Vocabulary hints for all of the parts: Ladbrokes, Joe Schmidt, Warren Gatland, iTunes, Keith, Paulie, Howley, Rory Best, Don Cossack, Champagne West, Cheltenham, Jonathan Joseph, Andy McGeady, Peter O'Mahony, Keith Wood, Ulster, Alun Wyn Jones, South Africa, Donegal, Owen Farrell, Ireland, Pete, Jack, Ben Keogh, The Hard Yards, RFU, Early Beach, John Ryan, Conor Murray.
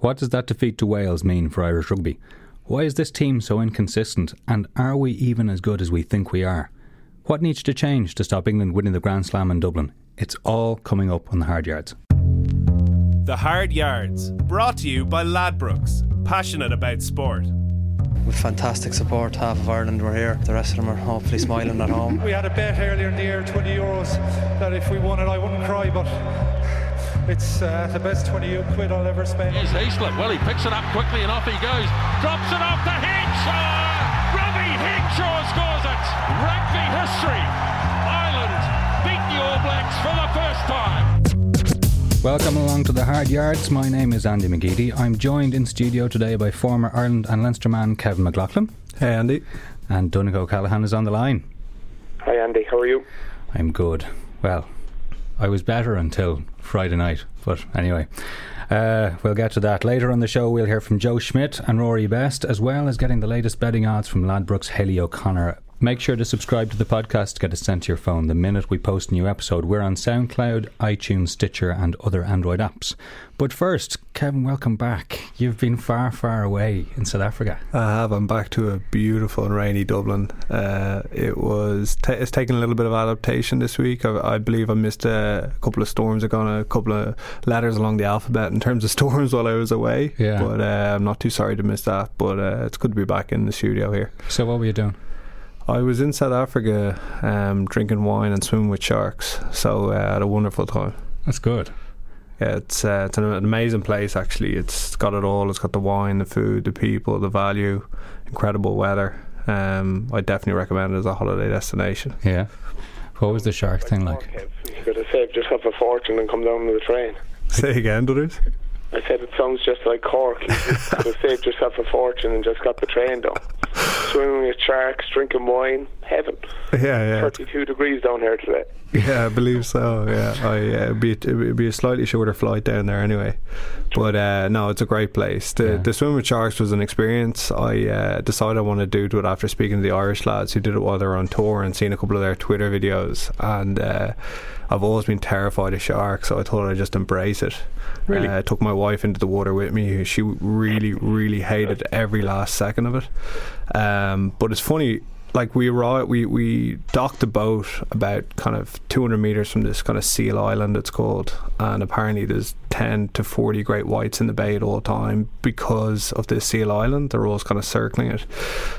What does that defeat to Wales mean for Irish rugby? Why is this team so inconsistent, and are we even as good as we think we are? What needs to change to stop England winning the Grand Slam in Dublin? It's all coming up on The Hard Yards. The Hard Yards, brought to you by Ladbrokes, passionate about sport. With fantastic support, half of Ireland were here, the rest of them are hopefully smiling at home. We had a bet earlier in the year, €20, that if we won it I wouldn't cry, but it's the best £20 I'll ever spend. Here's Eastland, well he picks it up quickly and off he goes, drops it off to Henshaw! Robbie Henshaw scores it! Rugby history! Ireland beat the All Blacks for the first time! Welcome along to The Hard Yards. My name is Andy McGeady. I'm joined in studio today by former Ireland and Leinster man Kevin McLaughlin. Hey Andy. And Donncha O'Callaghan is on the line. Hi Andy, how are you? I'm good. Well, I was better until Friday night, but anyway. We'll get to that later on the show. We'll hear from Joe Schmidt and Rory Best, as well as getting the latest betting odds from Ladbrokes' Hayley O'Connor. Make sure to subscribe to the podcast to get it sent to your phone the minute we post a new episode. We're on SoundCloud, iTunes, Stitcher and other Android apps. But first, Kevin, welcome back. You've been far, far away in South Africa. I have. I'm back to a beautiful and rainy Dublin. It's taken a little bit of adaptation this week. I believe I missed a couple of storms. I've gone a couple of letters along the alphabet in terms of storms while I was away. Yeah. But I'm not too sorry to miss that. But it's good to be back in the studio here. So what were you doing? I was in South Africa drinking wine and swimming with sharks, so I had a wonderful time. That's good. Yeah, it's an amazing place actually. It's got it all. It's got the wine, the food, the people, the value, incredible weather. I definitely recommend it as a holiday destination. Yeah. What was the shark thing like? You could have saved yourself a fortune and come down with a train. Say again, Dutters? I said it sounds just like Cork. You could have saved yourself a fortune and just got the train down. Swimming with sharks, drinking wine, heaven. Yeah. 32 degrees down here today. Yeah, I believe so. Yeah, it'd be a slightly shorter flight down there anyway. But no, it's a great place. The swim with sharks was an experience I decided I wanted to do it after speaking to the Irish lads who did it while they were on tour and seeing a couple of their Twitter videos. And I've always been terrified of sharks, so I thought I'd just embrace it. Really? I took my wife into the water with me. She really, really hated every last second of it. But it's funny. Like we docked the boat about kind of 200 metres from this kind of seal island it's called, and apparently there's 10 to 40 great whites in the bay at all time because of this seal island. They're all kind of circling it.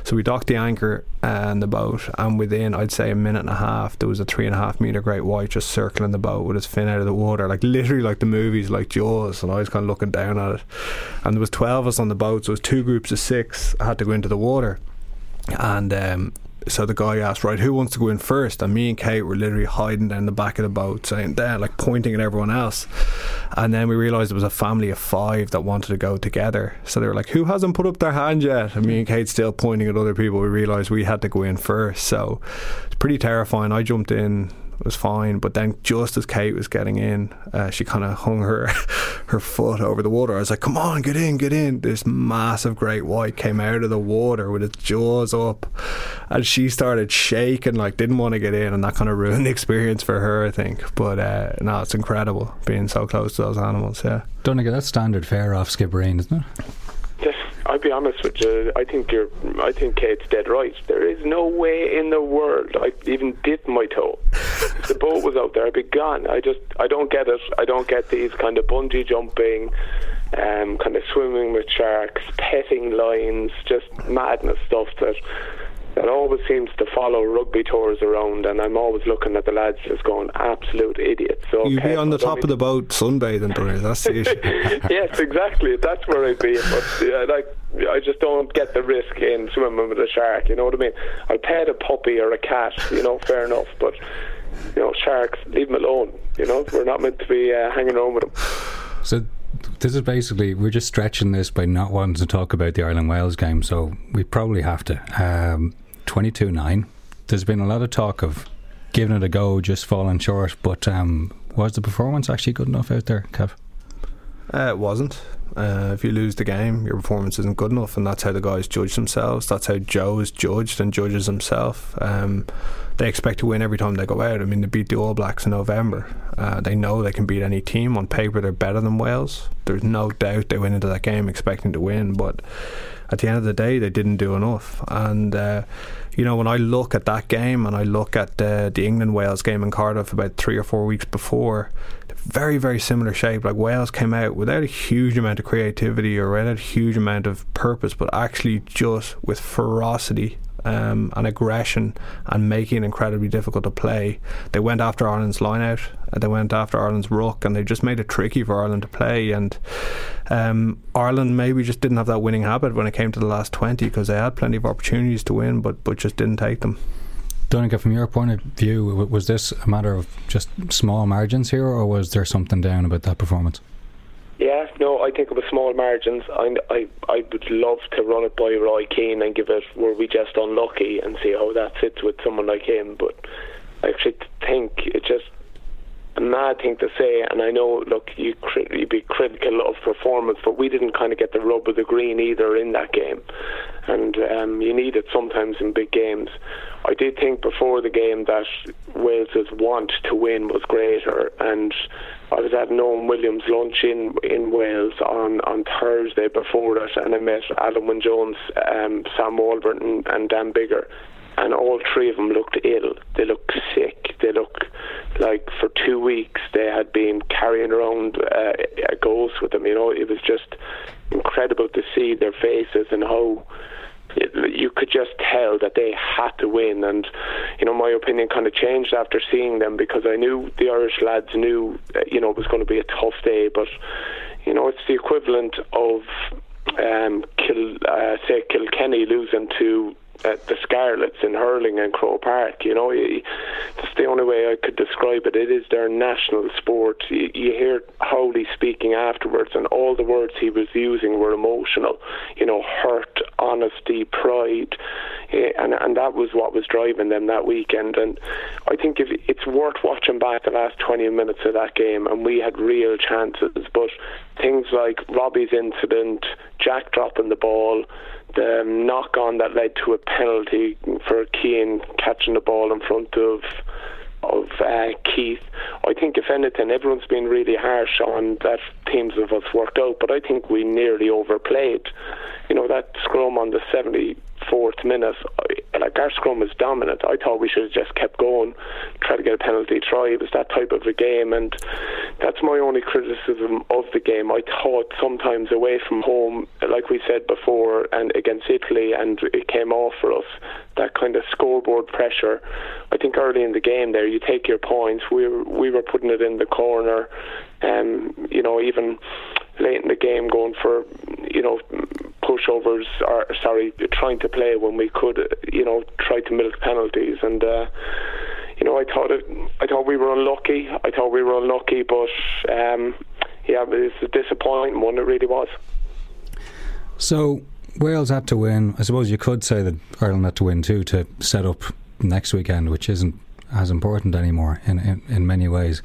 So we docked the anchor and the boat, and within I'd say a minute and a half there was a 3.5 metre great white just circling the boat with its fin out of the water, like literally like the movies, like Jaws. And I was kind of looking down at it, and there was 12 of us on the boat, so it was 2 groups of 6 had to go into the water. And so the guy asked, right, who wants to go in first? And me and Kate were literally hiding down the back of the boat, saying that, like pointing at everyone else. And then we realised there was a family of 5 that wanted to go together. So they were like, who hasn't put up their hand yet? And me and Kate still pointing at other people. We realised we had to go in first. So it's pretty terrifying. I jumped in. It was fine, but then just as Kate was getting in, she kind of hung her foot over the water. I was like, come on, get in. This massive great white came out of the water with its jaws up, and she started shaking, like didn't want to get in, and that kind of ruined the experience for her, I think. But no, it's incredible being so close to those animals. Yeah, Donncha, that's standard fare off Skibbereen, isn't it? I'll be honest with you, I think Kate's dead right. There is no way in the world I even dip my toe. The boat was out there, I'd be gone. I don't get it. I don't get these kind of bungee jumping, kind of swimming with sharks, petting lions, just madness stuff that always seems to follow rugby tours around, and I'm always looking at the lads just going, absolute idiots. So you'd be on the top of the boat sunbathing, brother. That's the issue. Yes, exactly. That's where I'd be. But I just don't get the risk in swimming with a shark. You know what I mean? I'll pet a puppy or a cat. You know, fair enough. But you know, sharks, leave them alone. You know, we're not meant to be hanging around with them. So this is basically, we're just stretching this by not wanting to talk about the Ireland-Wales game. So we probably have to. 22-9. There's been a lot of talk of giving it a go, just falling short, but was the performance actually good enough out there, Kev? It wasn't. If you lose the game, your performance isn't good enough, and that's how the guys judge themselves. That's how Joe is judged and judges himself. They expect to win every time they go out. I mean, they beat the All Blacks in November. They know they can beat any team. On paper, they're better than Wales. There's no doubt they went into that game expecting to win, but at the end of the day, they didn't do enough. And you know, when I look at that game and I look at the England-Wales game in Cardiff about 3 or 4 weeks before, very, very similar shape. Like, Wales came out without a huge amount of creativity or without a huge amount of purpose, but actually just with ferocity and aggression and making it incredibly difficult to play. They went after Ireland's line out, they went after Ireland's ruck, and they just made it tricky for Ireland to play. And Ireland maybe just didn't have that winning habit when it came to the last 20, because they had plenty of opportunities to win but just didn't take them. Donegal, from your point of view, was this a matter of just small margins here, or was there something down about that performance? Yeah, no, I think it was small margins. I would love to run it by Roy Keane and give it, were we just unlucky, and see how that sits with someone like him. But I actually think it's just a mad thing to say, and I know, look, you'd be critical of performance, but we didn't kind of get the rub of the green either in that game. And you need it sometimes in big games. I did think before the game that Wales's want to win was greater, and I was at Noam Williams' lunch in Wales on Thursday before it, and I met Alun Wyn Jones, Sam Warburton and Dan Biggar, and all three of them looked ill. They looked sick. They looked like for 2 weeks they had been carrying around a ghost with them. You know, it was just incredible to see their faces and how you could just tell that they had to win. And you know, my opinion kind of changed after seeing them, because I knew the Irish lads knew, you know, it was going to be a tough day. But you know, it's the equivalent of Kilkenny losing to the Scarlets in hurling and Croke Park. You know, that's the only way I could describe it. It is their national sport. You hear Howley speaking afterwards, and all the words he was using were emotional. You know, hurt, honesty, pride, and that was what was driving them that weekend. And I think it's worth watching back the last 20 minutes of that game, and we had real chances, but things like Robbie's incident, Jack dropping the ball, the knock-on that led to a penalty for Keane catching the ball in front of Keith. I think, if anything, everyone's been really harsh on that teams of us worked out, but I think we nearly overplayed. You know, that scrum on the 74th minute, like, our scrum was dominant. I thought we should have just kept going, try to get a penalty try. It was that type of a game, and that's my only criticism of the game. I thought sometimes away from home, like we said before, and against Italy, and it came off for us, that kind of scoreboard pressure. I think early in the game there, you take your points. We were putting it in the corner, you know, even late in the game going for, you know, pushovers, or sorry, trying to play when we could, you know, try to milk penalties. And you know, I thought we were unlucky. But yeah, it's a disappointing one. It really was. So Wales had to win. I suppose you could say that Ireland had to win too, to set up next weekend, which isn't as important anymore in many ways.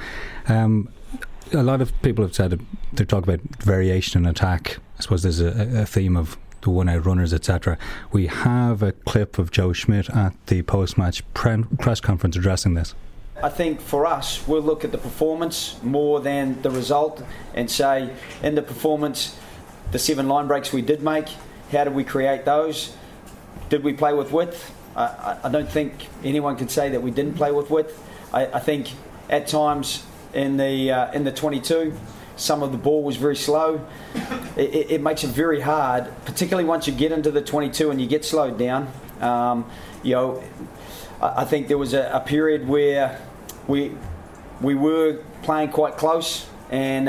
A lot of people have said, they talk about variation in attack. I suppose there's a theme of the one-out runners, etc. We have a clip of Joe Schmidt at the post-match press conference addressing this. I think for us, we'll look at the performance more than the result, and say, in the performance, the 7 line breaks we did make, how did we create those? Did we play with width? I don't think anyone can say that we didn't play with width. I think at times in the 22, some of the ball was very slow. It makes it very hard, particularly once you get into the 22 and you get slowed down. You know, I think there was a period where we were playing quite close, and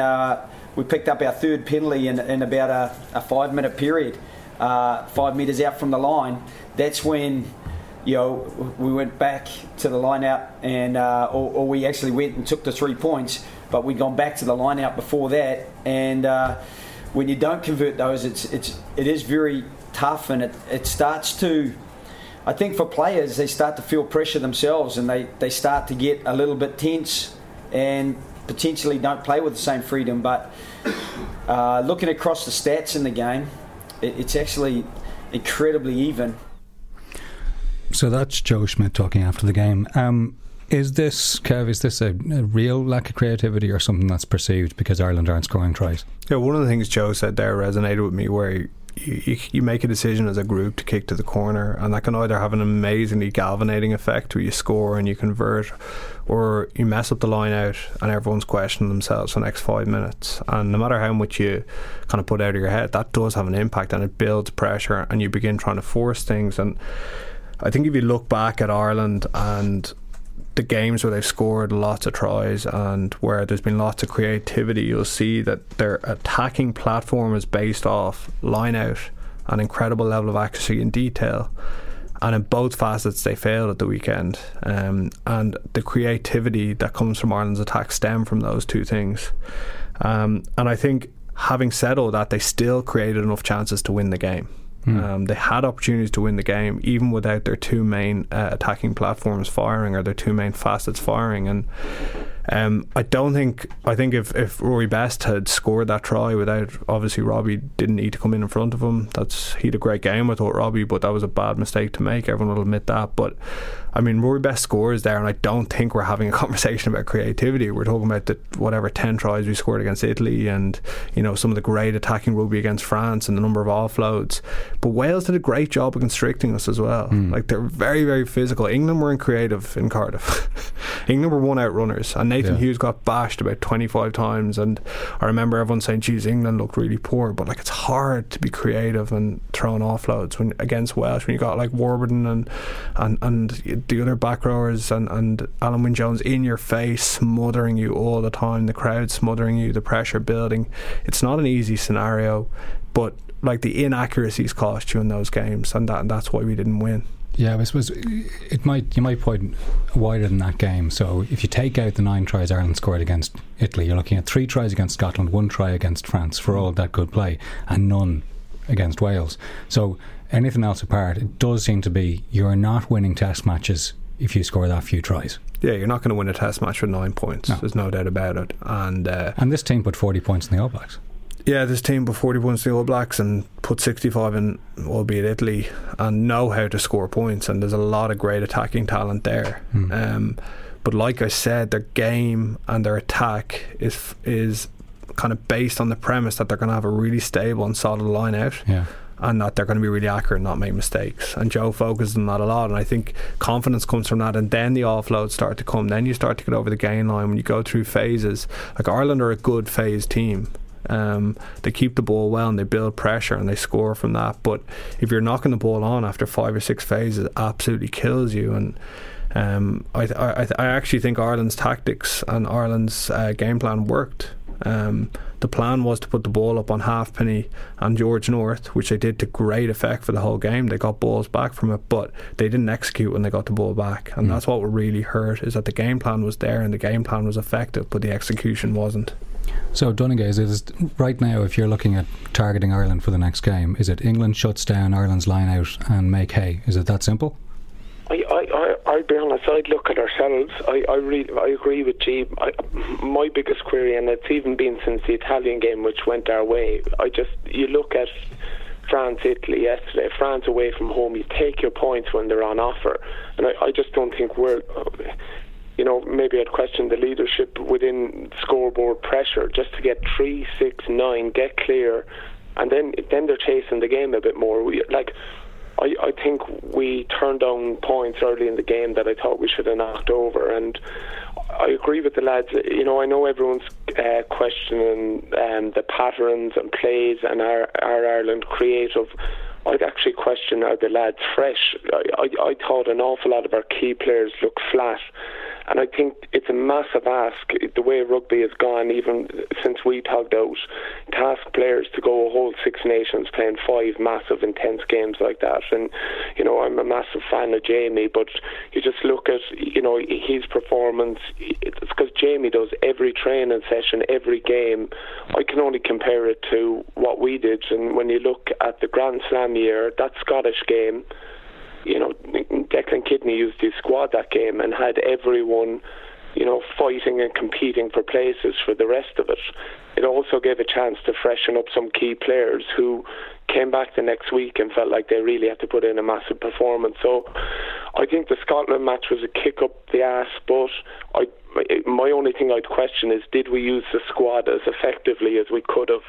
we picked up our third penalty in about a 5-minute period, 5 metres out from the line. That's when, you know, we went back to the line out, and or we actually went and took the 3 points, but we'd gone back to the line out before that. And when you don't convert those, it is very tough, and it starts to, I think for players, they start to feel pressure themselves, and they start to get a little bit tense, and potentially don't play with the same freedom, but looking across the stats in the game, it's actually incredibly even. So that's Joe Schmidt talking after the game. Is this, Kev, is this a real lack of creativity or something that's perceived because Ireland aren't scoring tries? Yeah, one of the things Joe said there resonated with me, where you make a decision as a group to kick to the corner, and that can either have an amazingly galvanating effect where you score and you convert, or you mess up the line out and everyone's questioning themselves for the next 5 minutes. And no matter how much you kind of put out of your head, that does have an impact, and it builds pressure and you begin trying to force things. And I think if you look back at Ireland and the games where they've scored lots of tries and where there's been lots of creativity, you'll see that their attacking platform is based off line out and incredible level of accuracy and detail, and in both facets they failed at the weekend, and the creativity that comes from Ireland's attack stem from those two things, and I think having said all that, they still created enough chances to win the game. They had opportunities to win the game even without their two main attacking platforms firing, or their two main facets firing. And I think if Rory Best had scored that try without, obviously Robbie didn't need to come in front of him. He had a great game without Robbie, but that was a bad mistake to make. Everyone will admit that. But I mean, Rory Best scores there, and I don't think we're having a conversation about creativity. We're talking about the 10 tries we scored against Italy, and you know, some of the great attacking rugby against France, and the number of offloads. But Wales did a great job of constricting us as well. Like, they're very, very physical. England weren't creative in Cardiff. England were one-out runners, and Nathan Hughes got bashed about 25 times, and I remember everyone saying, geez, England looked really poor, but like, it's hard to be creative and throwing offloads when against Welsh, when you got like Warburton and the other back rowers and Alun Wyn Jones in your face, smothering you all the time, the crowd smothering you, the pressure building. It's not an easy scenario, but like, the inaccuracies cost you in those games, and that's why we didn't win. Yeah, I suppose you might point wider than that game. So if you take out the 9 tries Ireland scored against Italy, you're looking at 3 tries against Scotland, 1 try against France for all that good play, and none against Wales. So anything else apart, it does seem to be you're not winning test matches if you score that few tries. Yeah, you're not going to win a test match with 9 points. No. There's no doubt about it. And this team put 40 points in the All Blacks. Yeah, this team put 40 points to the All Blacks and put 65 in, albeit Italy, and know how to score points, and there's a lot of great attacking talent there. But like I said, their game and their attack is kind of based on the premise that they're going to have a really stable and solid line out. Yeah. And that they're going to be really accurate and not make mistakes. And Joe focused on that a lot, and I think confidence comes from that, and then the offloads start to come, then you start to get over the gain line when you go through phases. Like, Ireland are a good phase team. They keep the ball well and they build pressure and they score from that, but if you're knocking the ball on after 5 or 6 phases, it absolutely kills you. And I actually think Ireland's tactics and Ireland's game plan worked. The plan was to put the ball up on Halfpenny and George North, which they did to great effect for the whole game. They got balls back from it, but they didn't execute when they got the ball back, and that's what really hurt, is that the game plan was there and the game plan was effective, but the execution wasn't. So Donegay, is right now, if you're looking at targeting Ireland for the next game, is it England shuts down Ireland's line out and make hay? Is it that simple? I'll be honest, I'd look at ourselves. I agree with G. My biggest query, and it's even been since the Italian game, which went our way, you look at France, Italy yesterday, France away from home, you take your points when they're on offer, and I just don't think we're... You know, maybe I'd question the leadership within scoreboard pressure, just to get 3, 6, 9, get clear, and then they're chasing the game a bit more. I think we turned down points early in the game that I thought we should have knocked over, and I agree with the lads. You know, I know everyone's questioning the patterns and plays, and are Ireland creative? I'd actually question, are the lads fresh? I thought an awful lot of our key players looked flat. And I think it's a massive ask, the way rugby has gone, even since we tugged out, to ask players to go a whole Six Nations playing 5 massive, intense games like that. And, you know, I'm a massive fan of Jamie, but you just look at, you know, his performance. It's because Jamie does every training session, every game. I can only compare it to what we did. And when you look at the Grand Slam year, that Scottish game, you know, Declan Kidney used his squad that game and had everyone you know, fighting and competing for places for the rest of it. It also gave a chance to freshen up some key players who came back the next week and felt like they really had to put in a massive performance. So I think the Scotland match was a kick up the ass, but my only thing I'd question is, did we use the squad as effectively as we could have?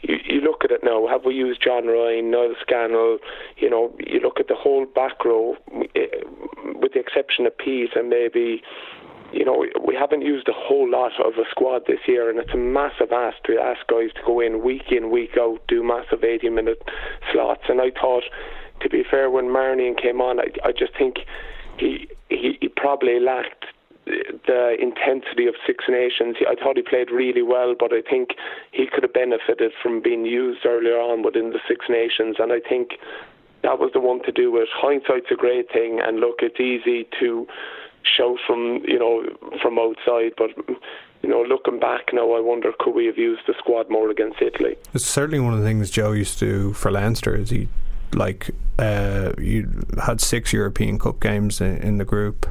You look at it now, have we used John Ryan, Niall Scannell, you know, you look at the whole back row, with the exception of Pete, and maybe, you know, we haven't used a whole lot of a squad this year, and it's a massive ask to ask guys to go in, week out, do massive 80-minute slots. And I thought, to be fair, when Marnion came on, I just think he probably lacked the intensity of Six Nations. I thought he played really well, but I think he could have benefited from being used earlier on within the Six Nations, and I think that was the one to do with. Hindsight's a great thing, and look, it's easy to shout from outside, but you know, looking back now, I wonder, could we have used the squad more against Italy? It's certainly one of the things Joe used to do for Leinster. Is he you had 6 European Cup games in the group,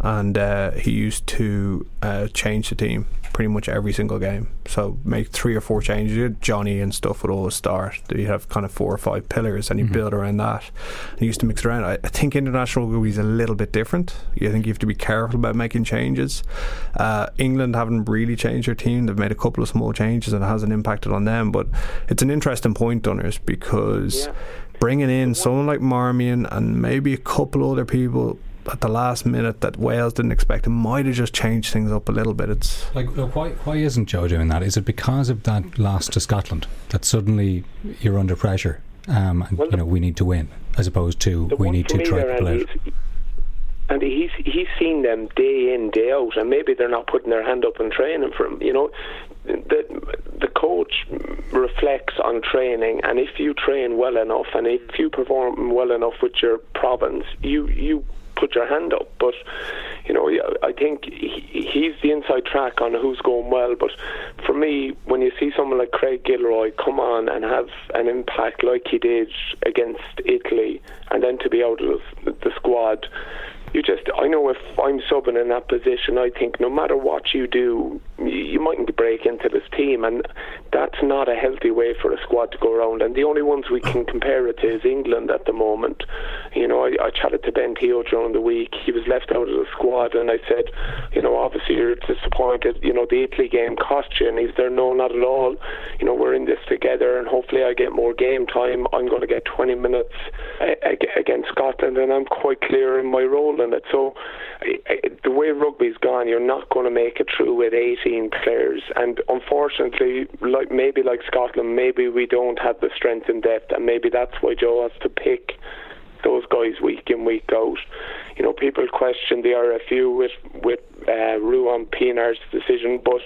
and he used to change the team pretty much every single game, so make 3 or 4 changes. You had Johnny and stuff would always start, you have kind of 4 or 5 pillars, and you build around that, and he used to mix it around. I think international rugby is a little bit different. I think you have to be careful about making changes. England haven't really changed their team. They've made a couple of small changes and it hasn't impacted on them, but it's an interesting point, Dunners, because bringing in someone like Marmion and maybe a couple other people at the last minute that Wales didn't expect, it might have just changed things up a little bit. It's like, look, why isn't Joe doing that? Is it because of that loss to Scotland that suddenly you're under pressure and we need to win, as opposed to we need to try to play? And he's seen them day in, day out, and maybe they're not putting their hand up and training for him. You know, the coach reflects on training, and if you train well enough and if you perform well enough with your province, you put your hand up. But you know, I think he's the inside track on who's going well. But for me, when you see someone like Craig Gilroy come on and have an impact like he did against Italy, and then to be out of the squad, I know if I'm subbing in that position, I think no matter what you do, you mightn't break into this team, and that's not a healthy way for a squad to go around. And the only ones we can compare it to is England at the moment. You know, I chatted to Ben Keogh during the week. He was left out of the squad, and I said, you know, obviously you're disappointed. You know, the Italy game cost you, and he's there, no, not at all. You know, we're in this together, and hopefully I get more game time. I'm going to get 20 minutes against Scotland, and I'm quite clear in my role in it. So the way rugby's gone, you're not going to make it through with 18 players, and unfortunately, like Scotland, maybe we don't have the strength and depth, and maybe that's why Joe has to pick those guys week in, week out. You know, people question the RFU with Ruan Pienar's decision, but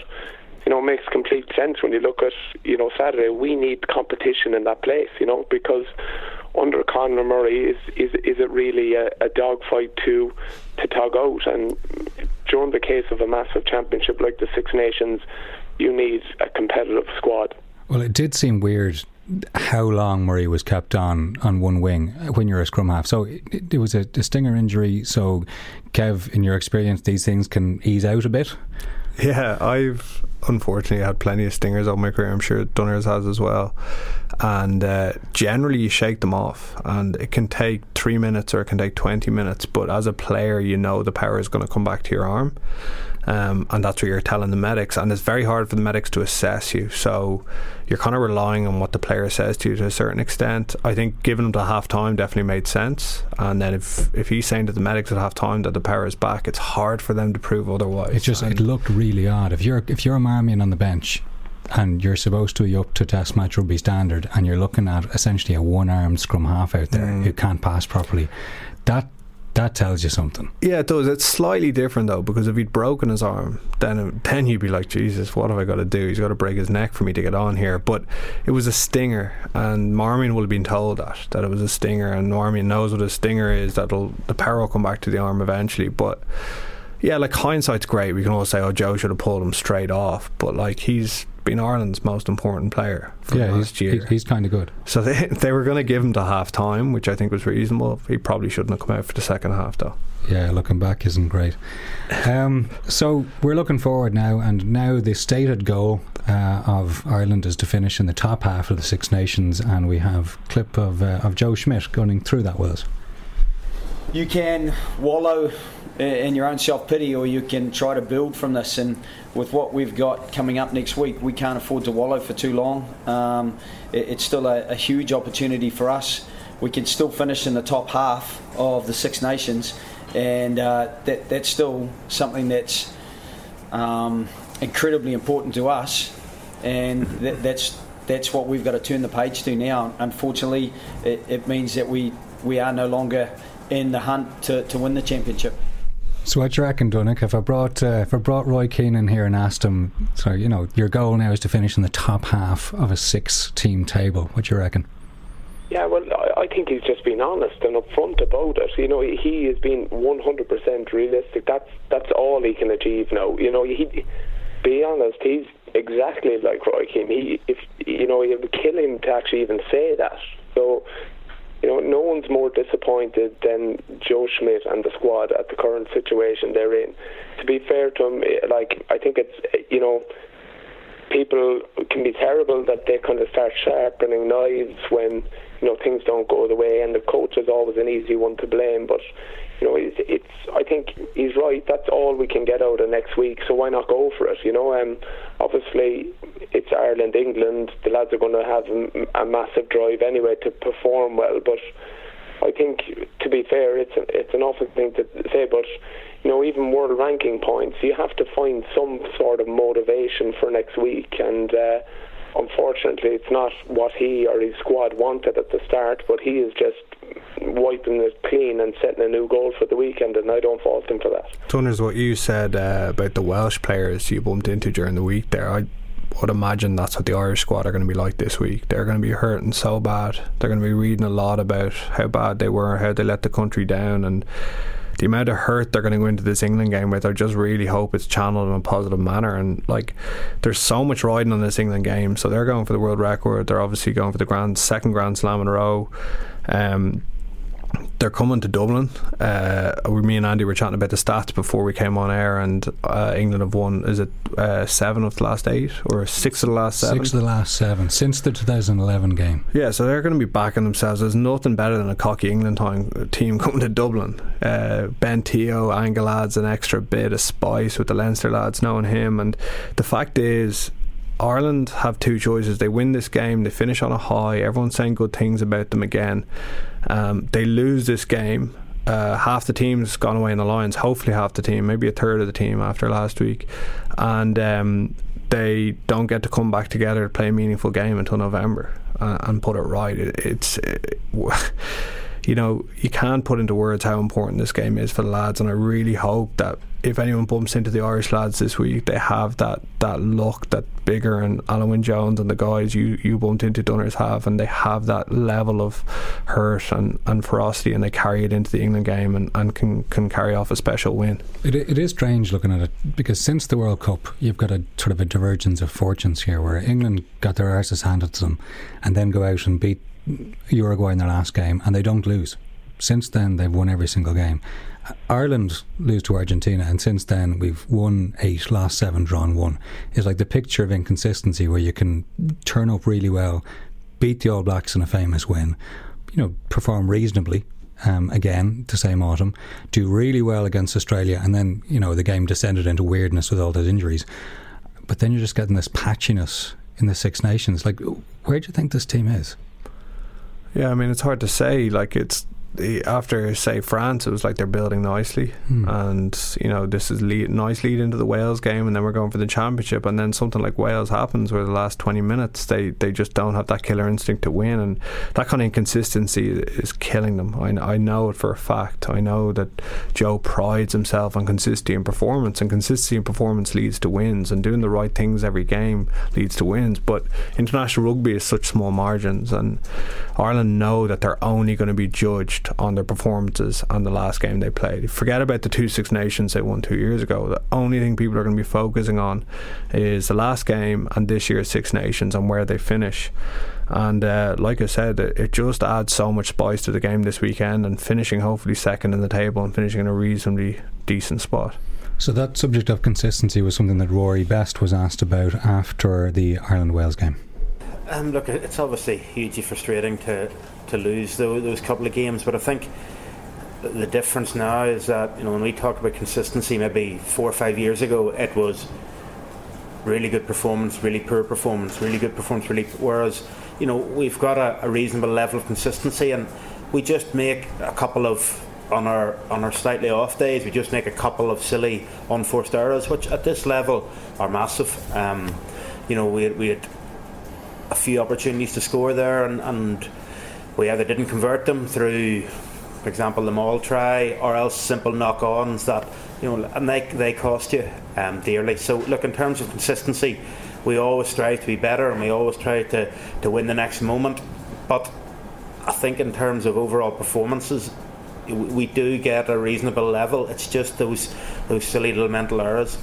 you know, it makes complete sense when you look at, you know, Saturday. We need competition in that place, you know, because under Conor Murray, is it really a dogfight to tug out? And during the case of a massive championship like the Six Nations, you need a competitive squad. Well, it did seem weird how long Murray was kept on one wing when you're a scrum half. So it was a stinger injury. So, Kev, in your experience, these things can ease out a bit? Yeah, I've unfortunately had plenty of stingers on my career. I'm sure Dunners has as well, and generally you shake them off, and it can take 3 minutes or it can take 20 minutes, but as a player, you know, the power is going to come back to your arm, and that's what you're telling the medics, and it's very hard for the medics to assess you, so you're kind of relying on what the player says to you to a certain extent. I think giving him to half time definitely made sense, and then if he's saying to the medics at half time that the power is back, it's hard for them to prove otherwise. It looked really odd. If you're a Marmion on the bench and you're supposed to be up to test match rugby standard, and you're looking at essentially a one-armed scrum half out there who can't pass properly, that tells you something. Yeah, it does. It's slightly different though, because if he'd broken his arm, then you'd be like, Jesus, what have I got to do? He's got to break his neck for me to get on here. But it was a stinger, and Marmion would have been told that it was a stinger, and Marmion knows what a stinger is, the power will come back to the arm eventually. But yeah, like, hindsight's great. We can all say, oh, Joe should have pulled him straight off, but like, he's been Ireland's most important player for last year. He's kind of good. So they were going to give him to half time, which I think was reasonable. He probably shouldn't have come out for the second half though. yeah, looking back isn't great. So we're looking forward now, and now the stated goal of Ireland is to finish in the top half of the Six Nations, and we have a clip of Joe Schmidt going through that with us. You can wallow in your own self-pity, or you can try to build from this, and with what we've got coming up next week, we can't afford to wallow for too long. It's still a huge opportunity for us. We can still finish in the top half of the Six Nations, and that's still something that's incredibly important to us, and that's what we've got to turn the page to now. Unfortunately, it means that we are no longer in the hunt to win the championship. So what do you reckon, Dunnock? If I brought Roy Keane in here and asked him, so you know, your goal now is to finish in the top half of a six-team table, what do you reckon? Yeah, well, I think he's just been honest and upfront about it. You know, he has been 100% realistic. That's all he can achieve now. You know, be honest, he's exactly like Roy Keane. It would kill him to actually even say that. So, you know, no one's more disappointed than Joe Schmidt and the squad at the current situation they're in. To be fair to him, I think it's, you know, people can be terrible that they kind of start sharpening knives when, you know, things don't go the way, and the coach is always an easy one to blame. But, you know, I think he's right. That's all we can get out of next week, so why not go for it? You know, obviously it's Ireland, England. The lads are going to have a massive drive anyway to perform well. But I think, to be fair, it's an awful thing to say, but, you know, even world ranking points, you have to find some sort of motivation for next week, and unfortunately it's not what he or his squad wanted at the start, but he is just wiping it clean and setting a new goal for the weekend, and I don't fault him for that. Tunners, what you said about the Welsh players you bumped into during the week there, I would imagine that's what the Irish squad are going to be like this week. They're going to be hurting so bad. They're going to be reading a lot about how bad they were, how they let the country down, and the amount of hurt they're going to go into this England game with, I just really hope it's channeled in a positive manner. And like, there's so much riding on this England game, so they're going for the world record. They're obviously going for the second Grand Slam in a row. They're coming to Dublin. Me and Andy were chatting about the stats before we came on air, and England have won, is it 7 of the last 8 or 6 of the last 7? 6 of the last 7 since the 2011 game. Yeah, so they're going to be backing themselves. There's nothing better than a cocky England team coming to Dublin. Ben Teo, Angle adds an extra bit of spice with the Leinster lads knowing him, and the fact is Ireland have two choices. They win this game, they finish on a high, everyone's saying good things about them again. They lose this game, half the team's gone away in the Lions, hopefully half the team, maybe a third of the team after last week, and they don't get to come back together to play a meaningful game until November and put it right. You know, you can't put into words how important this game is for the lads, and I really hope that if anyone bumps into the Irish lads this week, they have that look that Biggar and Alun Wyn Jones and the guys you bumped into, Dunners, have, and they have that level of hurt and ferocity, and they carry it into the England game and can carry off a special win. It is strange looking at it, because since the World Cup you've got a sort of a divergence of fortunes here, where England got their arses handed to them and then go out and beat Uruguay in their last game, and they don't lose. Since then they've won every single game. Ireland lose to Argentina, and since then we've won 8, lost 7, drawn 1. It's like the picture of inconsistency, where you can turn up really well, beat the All Blacks in a famous win, you know, perform reasonably again the same autumn, do really well against Australia, and then, you know, the game descended into weirdness with all those injuries. But then you're just getting this patchiness in the Six Nations. Like, where do you think this team is? Yeah, I mean, it's hard to say. Like, it's after, say, France, it was like they're building nicely, and you know, this is nice lead into the Wales game, and then we're going for the championship, and then something like Wales happens, where the last 20 minutes they just don't have that killer instinct to win, and that kind of inconsistency is killing them. I know it for a fact. I know that Joe prides himself on consistency and performance, and consistency and performance leads to wins, and doing the right things every game leads to wins, but international rugby is such small margins, and Ireland know that they're only going to be judged judged on their performances on the last game they played. Forget about the two Six Nations they won 2 years ago. The only thing people are going to be focusing on is the last game and this year's Six Nations and where they finish. And like I said, it just adds so much spice to the game this weekend, and finishing hopefully second in the table and finishing in a reasonably decent spot. So that subject of consistency was something that Rory Best was asked about after the Ireland-Wales game. Look, it's obviously hugely frustrating to lose those couple of games, but I think the difference now is that, you know, when we talk about consistency, maybe 4 or 5 years ago, it was really good performance, really poor performance, really good performance, really. Whereas, you know, we've got a reasonable level of consistency, and we just make a couple of on our slightly off days, we just make a couple of silly, unforced errors, which at this level are massive. You know, we had a few opportunities to score there, and we either didn't convert them through, for example, the maul try, or else simple knock-ons that, you know, and they cost you dearly. So look, in terms of consistency, we always strive to be better, and we always try to win the next moment. But I think in terms of overall performances, we do get a reasonable level. It's just those silly little mental errors.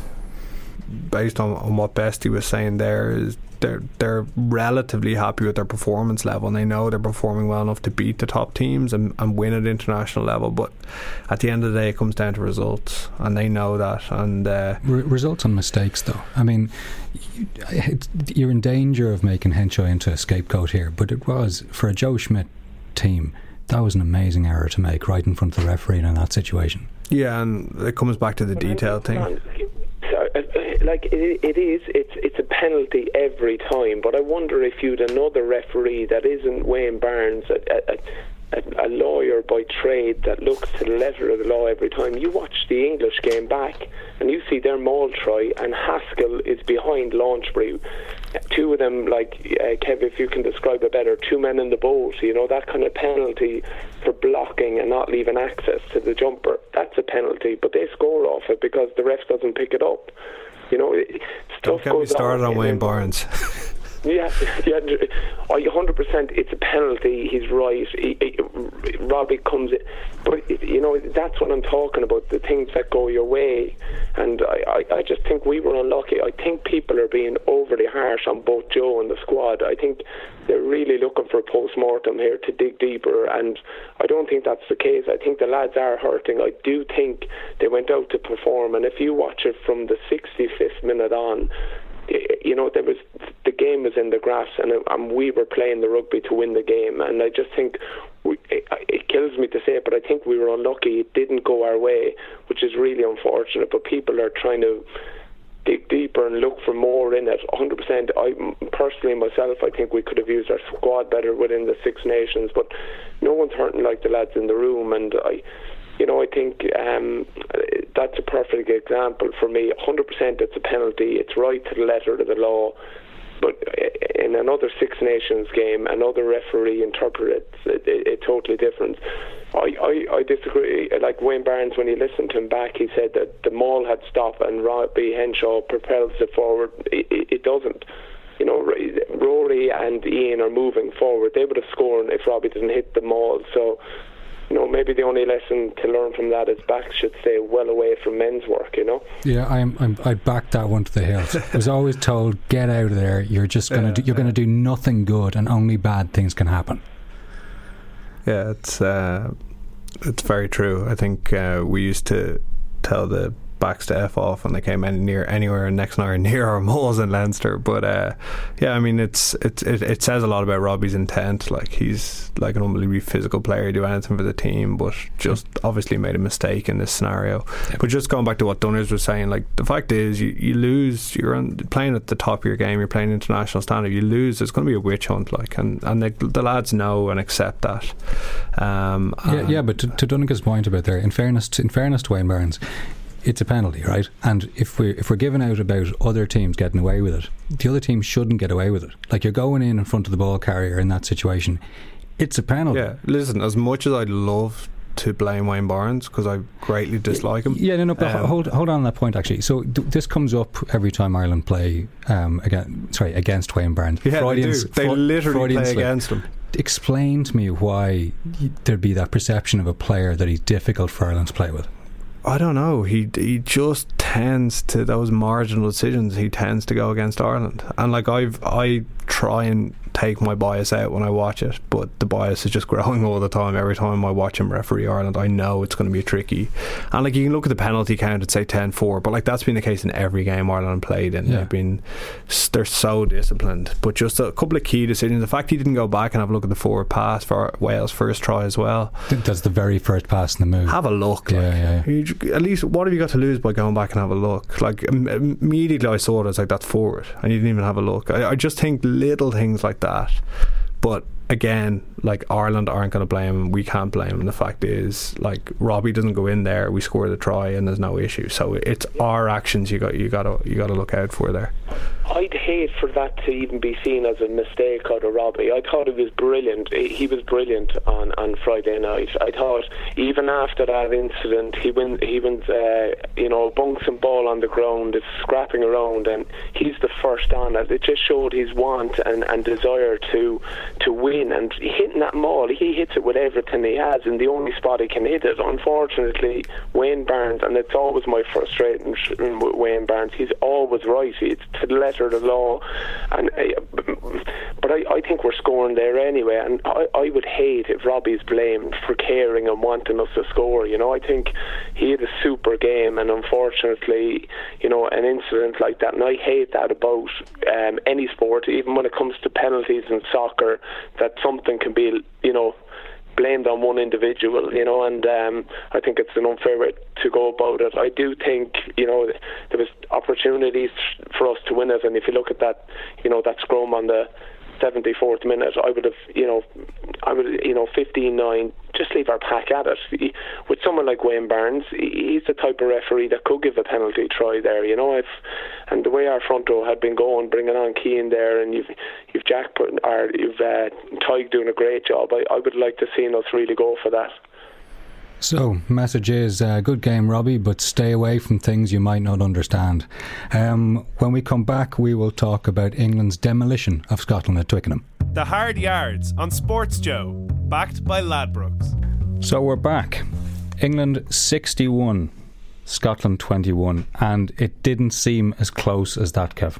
Based on what Bestie was saying there, is they're relatively happy with their performance level, and they know they're performing well enough to beat the top teams and win at international level. But at the end of the day, it comes down to results, and they know that. And results and mistakes, though. I mean, you're in danger of making Henshaw into a scapegoat here, but it was, for a Joe Schmidt team, that was an amazing error to make right in front of the referee in that situation. Yeah, and it comes back to the detail thing. Like, it's a penalty every time, but I wonder if you'd another referee that isn't Wayne Barnes, a lawyer by trade that looks to the letter of the law every time. You watch the English game back and you see their maul try, and Haskell is behind Launchbury. Two of them, like, Kev, if you can describe it better, two men in the boat, you know, that kind of penalty for blocking and not leaving access to the jumper, that's a penalty, but they score off it because the ref doesn't pick it up. You know, stuff goes on. Don't get me started on Wayne Barnes. Yeah, 100%. It's a penalty. He's right. Robbie comes in, but you know, that's what I'm talking about. The things that go your way, and I just think we were unlucky. I think people are being overly harsh on both Joe and the squad. I think they're really looking for a post-mortem here to dig deeper, and I don't think that's the case. I think the lads are hurting. I do think they went out to perform, and if you watch it from the 65th minute on, you know, the game was in the grass, and we were playing the rugby to win the game. And I just think it kills me to say it, but I think we were unlucky. It didn't go our way, which is really unfortunate. But people are trying to dig deeper and look for more in it. 100%. I personally myself, I think we could have used our squad better within the Six Nations. But no one's hurting like the lads in the room, and you know, I think that's a perfect example for me. 100%, it's a penalty. It's right to the letter of the law. But in another Six Nations game, another referee interprets it totally different. I disagree. Like Wayne Barnes, when he listened to him back, he said that the maul had stopped and Robbie Henshaw propels it forward. It doesn't. You know, Rory and Ian are moving forward. They would have scored if Robbie didn't hit the maul. So, you know, maybe the only lesson to learn from that is backs should stay well away from men's work, you know? Yeah, I backed that one to the hills. I was always told, get out of there, you're just going to do nothing good, and only bad things can happen. Yeah, it's very true. I think we used to tell the backs to F off when they came anywhere next hour near our malls in Leinster, but yeah, I mean, it says a lot about Robbie's intent. Like, he's like an unbelievably physical player, he'd do anything for the team, but just obviously made a mistake in this scenario. But just going back to what Dunners was saying, like, the fact is you lose, playing at the top of your game, you're playing international standard, you lose, there's going to be a witch hunt, like, and the lads know and accept that. But to Dunnigan's point about there, in fairness to Wayne Barnes, it's a penalty, right? And if we're giving out about other teams getting away with it, the other team shouldn't get away with it. Like, you're going in front of the ball carrier in that situation. It's a penalty. Yeah, listen, as much as I'd love to blame Wayne Barnes, because I greatly dislike him. Yeah, no, but hold on that point, actually. So this comes up every time Ireland play against Wayne Barnes. Yeah, Freudians, they literally Freudians play against him. explain to me why there'd be that perception of a player that he's difficult for Ireland to play with. I don't know. He just tends to those marginal decisions. He tends to go against Ireland, and like I try and take my bias out when I watch it, but the bias is just growing all the time. Every time I watch him referee Ireland, I know it's going to be tricky. And like you can look at the penalty count and say 10-4, but like that's been the case in every game Ireland played, and they're so disciplined. But just a couple of key decisions. The fact he didn't go back and have a look at the forward pass for Wales' first try as well. I think that's the very first pass in the move. Have a look. At least what have you got to lose by going back and have a look? Like immediately I saw it, I was like, that's forward, and you didn't even have a look. I just think little things like that, but again, like Ireland aren't going to blame him, we can't blame him. The fact is, like, Robbie doesn't go in there, we score the try and there's no issue. So it's our actions you got to look out for there. I'd hate for that to even be seen as a mistake out of Robbie. I thought it was brilliant. He was brilliant on Friday night. I thought even after that incident, he went bouncing ball on the ground, is scrapping around, and he's the first on it. It just showed his want and desire to win, and hitting that maul, he hits it with everything he has, and the only spot he can hit it, unfortunately, Wayne Barnes, and it's always my frustration with Wayne Barnes. He's always right. It's to the left the law, and but I think we're scoring there anyway, and I would hate if Robbie's blamed for caring and wanting us to score. I think he had a super game, and unfortunately, an incident like that, and I hate that about any sport, even when it comes to penalties in soccer, that something can be blamed on one individual, and I think it's an unfair way to go about it. I do think, there was opportunities for us to win it, and if you look at that, that scrum on the 74th minute, I would have 15-9, just leave our pack at it. With someone like Wayne Barnes, he's the type of referee that could give a penalty try there, and the way our front row had been going, bringing on Keane there, and you've Jack putting, or you've Tyg doing a great job. I would like to see us really go for that. So, message is, good game, Robbie, but stay away from things you might not understand. When we come back, we will talk about England's demolition of Scotland at Twickenham. The Hard Yards on Sports Joe, backed by Ladbrokes. So we're back. England 61, Scotland 21, and it didn't seem as close as that, Kev.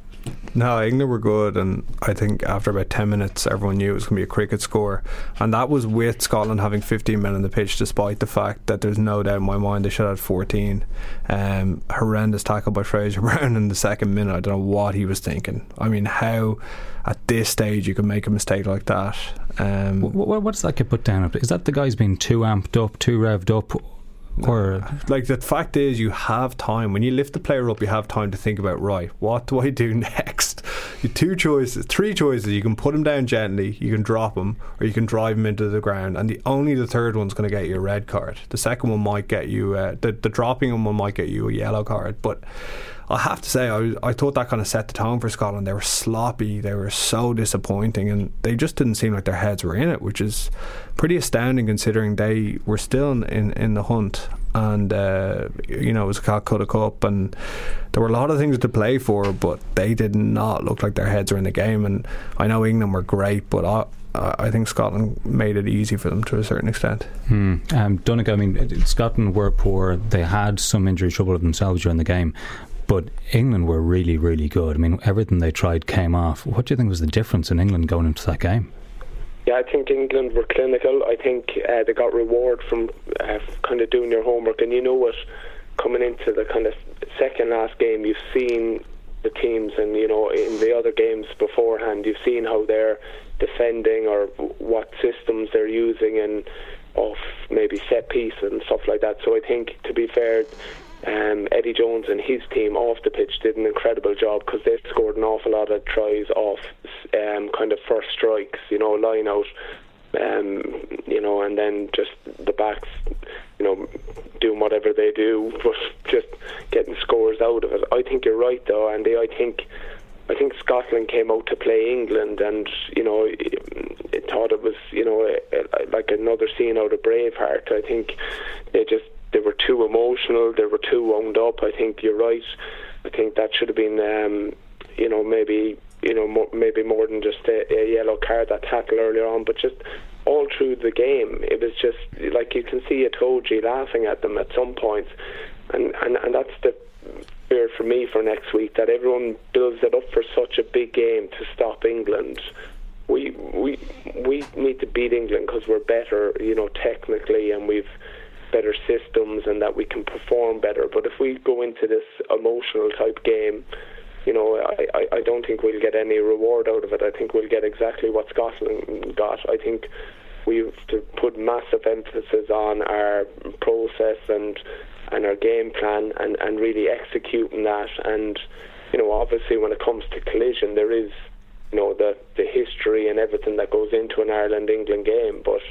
No, England were good, and I think after about 10 minutes everyone knew it was going to be a cricket score, and that was with Scotland having 15 men on the pitch, despite the fact that there's no doubt in my mind they should have had 14. Horrendous tackle by Fraser Brown in the second minute. I don't know what he was thinking. I mean, how at this stage you can make a mistake like that. What does that get put down? Is that the guy's been too amped up, too revved up? Or like, the fact is, you have time when you lift the player up, you have time to think about, right, what do I do next? You three choices. You can put him down gently, you can drop him, or you can drive him into the ground, and the third one's going to get you a red card. The second one might get you the dropping one might get you a yellow card. But I have to say, I thought that kind of set the tone for Scotland. They were sloppy, they were so disappointing, and they just didn't seem like their heads were in it, which is pretty astounding considering they were still in the hunt. And it was a Calcutta Cup, and there were a lot of things to play for, but they did not look like their heads were in the game. And I know England were great, but I think Scotland made it easy for them to a certain extent. Donncha, I mean, Scotland were poor, they had some injury trouble themselves during the game, but England were really, really good. I mean, everything they tried came off. What do you think was the difference in England going into that game? Yeah, I think England were clinical. I think they got reward from kind of doing your homework. And you know what? Coming into the kind of second last game, you've seen the teams, and in the other games beforehand, you've seen how they're defending or what systems they're using and off maybe set piece and stuff like that. So I think, to be fair, Eddie Jones and his team off the pitch did an incredible job, because they scored an awful lot of tries off kind of first strikes, line out, and then just the backs, doing whatever they do, but just getting scores out of it. I think you're right though, Andy. I think Scotland came out to play England, and it thought it was like another scene out of Braveheart. I think they were too emotional, they were too wound up. I think you're right. I think that should have been maybe you know, more, maybe more than just a yellow card, that tackle earlier on, but just all through the game, it was just like you can see Itoje laughing at them at some points, and that's the fear for me for next week, that everyone builds it up for such a big game to stop England. We need to beat England because we're better, you know, technically, and we've better systems, and that we can perform better. But if we go into this emotional type game, you know, I don't think we'll get any reward out of it. I think we'll get exactly what Scotland got. I think we've to put massive emphasis on our process and our game plan and really executing that. And, you know, obviously when it comes to collision, there is, you know, the history and everything that goes into an Ireland-England game, but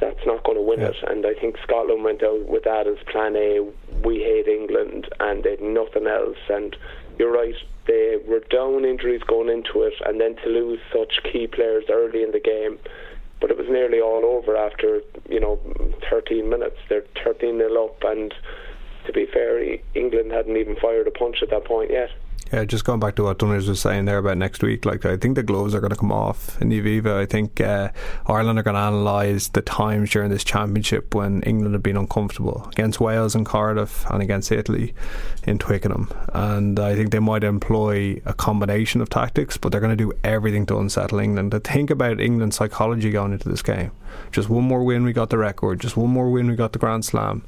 that's not going to win it. And I think Scotland went out with that as plan A. We hate England, and they had nothing else. And you're right, they were down injuries going into it, and then to lose such key players early in the game. But it was nearly all over after, you know, 13 minutes. They're 13-0 up, and to be fair, England hadn't even fired a punch at that point yet. Yeah, just going back to what Dunners was saying there about next week, like, I think the gloves are going to come off in the Aviva. I think Ireland are going to analyse the times during this championship when England have been uncomfortable, against Wales in Cardiff and against Italy in Twickenham. And I think they might employ a combination of tactics, but they're going to do everything to unsettle England. To think about England's psychology going into this game, just one more win, we got the record, just one more win, we got the Grand Slam.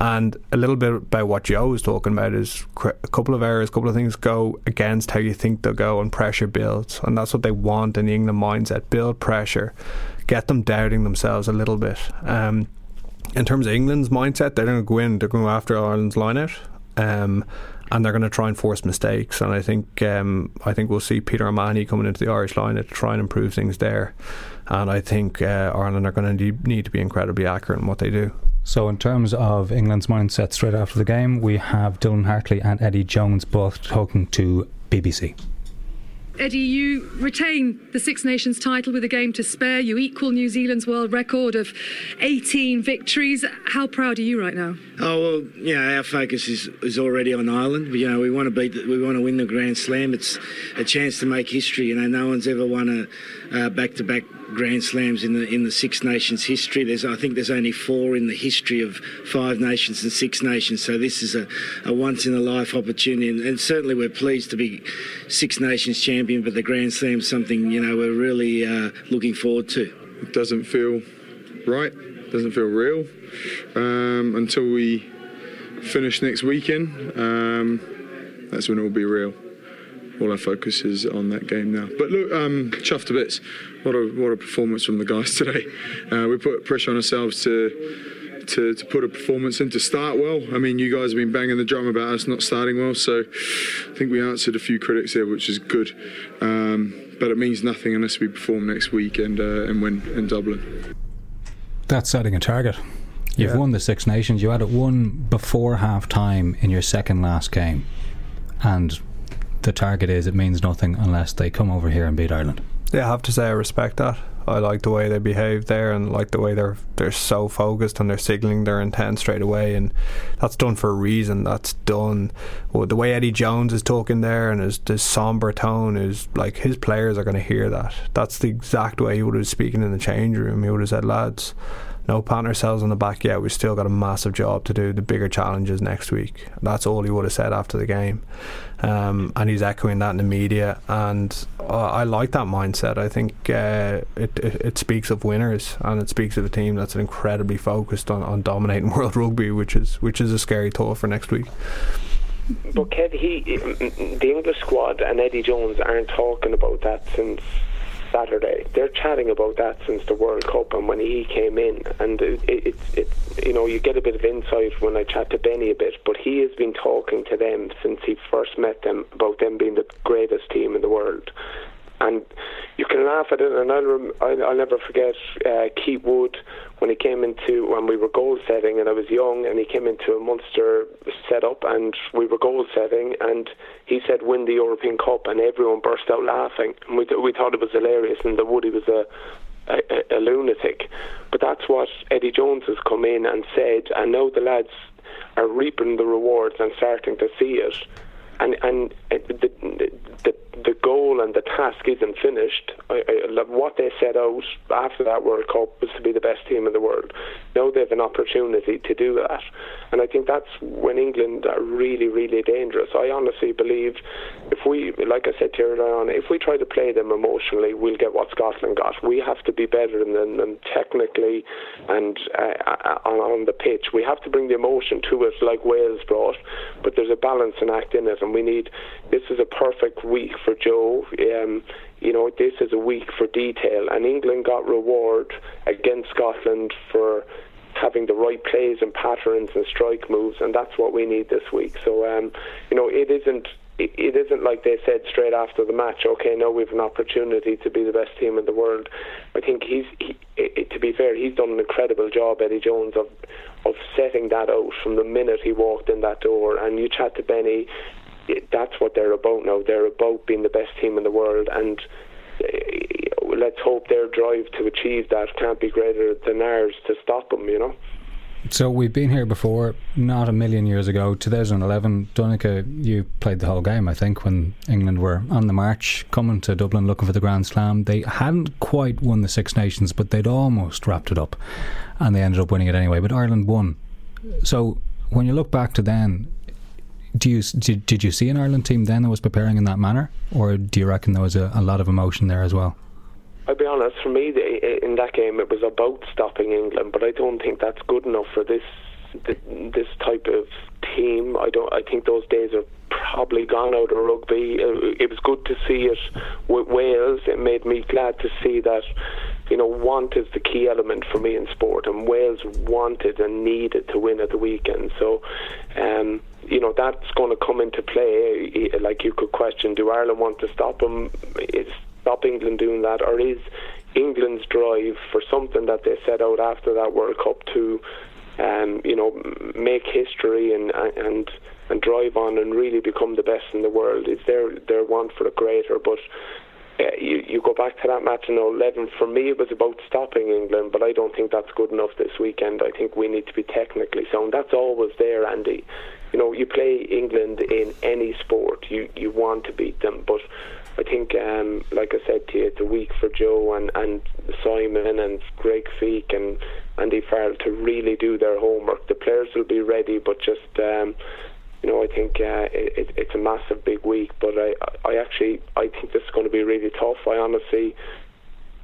And a little bit about what Joe was talking about is a couple of errors, a couple of things go against how you think they'll go, and pressure builds, and that's what they want in the England mindset. Build pressure, get them doubting themselves a little bit. In terms of England's mindset, they're going to go in, they're going to go after Ireland's line out, and they're going to try and force mistakes. And I think we'll see Peter O'Mahony coming into the Irish line to try and improve things there. And I think Ireland are going to need to be incredibly accurate in what they do. So in terms of England's mindset straight after the game, we have Dylan Hartley and Eddie Jones both talking to BBC. Eddie, you retain the Six Nations title with a game to spare. You equal New Zealand's world record of 18 victories. How proud are you right now? Oh, well, you know, our focus is already on Ireland. You know, we want to win the Grand Slam. It's a chance to make history. You know, no one's ever won a back-to-back Grand Slams in the Six Nations history. I think there's only four in the history of Five Nations and Six Nations, so this is a once-in-a-life opportunity, and certainly we're pleased to be Six Nations champion, but the Grand Slam's something, you know, we're really looking forward to. It doesn't feel right, doesn't feel real until we finish next weekend. That's when it will be real. All our focus is on that game now. But look, chuffed to bits. What a performance from the guys today. We put pressure on ourselves to put a performance in, to start well. I mean, you guys have been banging the drum about us not starting well, so I think we answered a few critics there, which is good. But it means nothing unless we perform next week and win in Dublin. That's setting a target. You've won the Six Nations. You had it won before half-time in your second last game. And the target is it means nothing unless they come over here and beat Ireland. Yeah, I have to say I respect that. I like the way they behave there, and like the way they're so focused, and they're signalling their intent straight away, and that's done for a reason. That's done. Well, the way Eddie Jones is talking there and his sombre tone is like his players are going to hear that. That's the exact way he would have been speaking in the change room. He would have said, lads, no patting ourselves on the back yet. We've still got a massive job to do, the bigger challenges next week. That's all he would have said after the game. And he's echoing that in the media. And I like that mindset. I think it speaks of winners, and it speaks of a team that's incredibly focused on dominating world rugby, which is a scary thought for next week. But Kev, the English squad and Eddie Jones aren't talking about that since Saturday. They're chatting about that since the World Cup and when he came in, and it you know, you get a bit of insight when I chat to Benny a bit, but he has been talking to them since he first met them about them being the greatest team in the world. And you can laugh at it, and I'll never forget Keith Wood when we were goal setting, and I was young, and he came into a Munster setup, and we were goal setting, and he said, "Win the European Cup," and everyone burst out laughing, and we thought it was hilarious, and that Woody was a lunatic. But that's what Eddie Jones has come in and said, and now the lads are reaping the rewards and starting to see it, and the the goal and the task isn't finished. What they set out after that World Cup was to be the best team in the world. Now they have an opportunity to do that, and I think that's when England are really, really dangerous. I honestly believe if we, like I said to you earlier on, if we try to play them emotionally, we'll get what Scotland got. We have to be better than them technically and on the pitch. We have to bring the emotion to it like Wales brought, but there's a balancing act in it, and we need, this is a perfect week for Joe. You know, this is a week for detail, and England got reward against Scotland for having the right plays and patterns and strike moves, and that's what we need this week. So, you know, it isn't like they said straight after the match, okay, now we have an opportunity to be the best team in the world. I think to be fair, he's done an incredible job, Eddie Jones, of setting that out from the minute he walked in that door. And you chat to Benny, that's what they're about now. They're about being the best team in the world, and let's hope their drive to achieve that can't be greater than ours to stop them, you know. So we've been here before, not a million years ago, 2011. Donncha, you played the whole game, I think, when England were on the march, coming to Dublin looking for the Grand Slam. They hadn't quite won the Six Nations, but they'd almost wrapped it up, and they ended up winning it anyway, but Ireland won. So when you look back to then, did you see an Ireland team then that was preparing in that manner, or do you reckon there was a lot of emotion there as well? I'll be honest, for me, in that game, it was about stopping England, but I don't think that's good enough for this type of team. I think those days are probably gone out of rugby. It was good to see it with Wales. It made me glad to see that, you know, want is the key element for me in sport, and Wales wanted and needed to win at the weekend. So, you know, that's going to come into play. Like, you could question, do Ireland want to stop them? Stop England doing that, or is England's drive for something that they set out after that World Cup to, you know, make history and drive on and really become the best in the world? Is their want for a greater? But you go back to that match in 2011. For me, it was about stopping England, but I don't think that's good enough this weekend. I think we need to be technically sound. That's always there, Andy. You know, you play England in any sport, you want to beat them, but I think, like I said to you, it's a week for Joe and Simon and Greg Feek and Andy Farrell to really do their homework. The players will be ready, but just, you know, I think it's a massive big week. But I think this is going to be really tough. I honestly,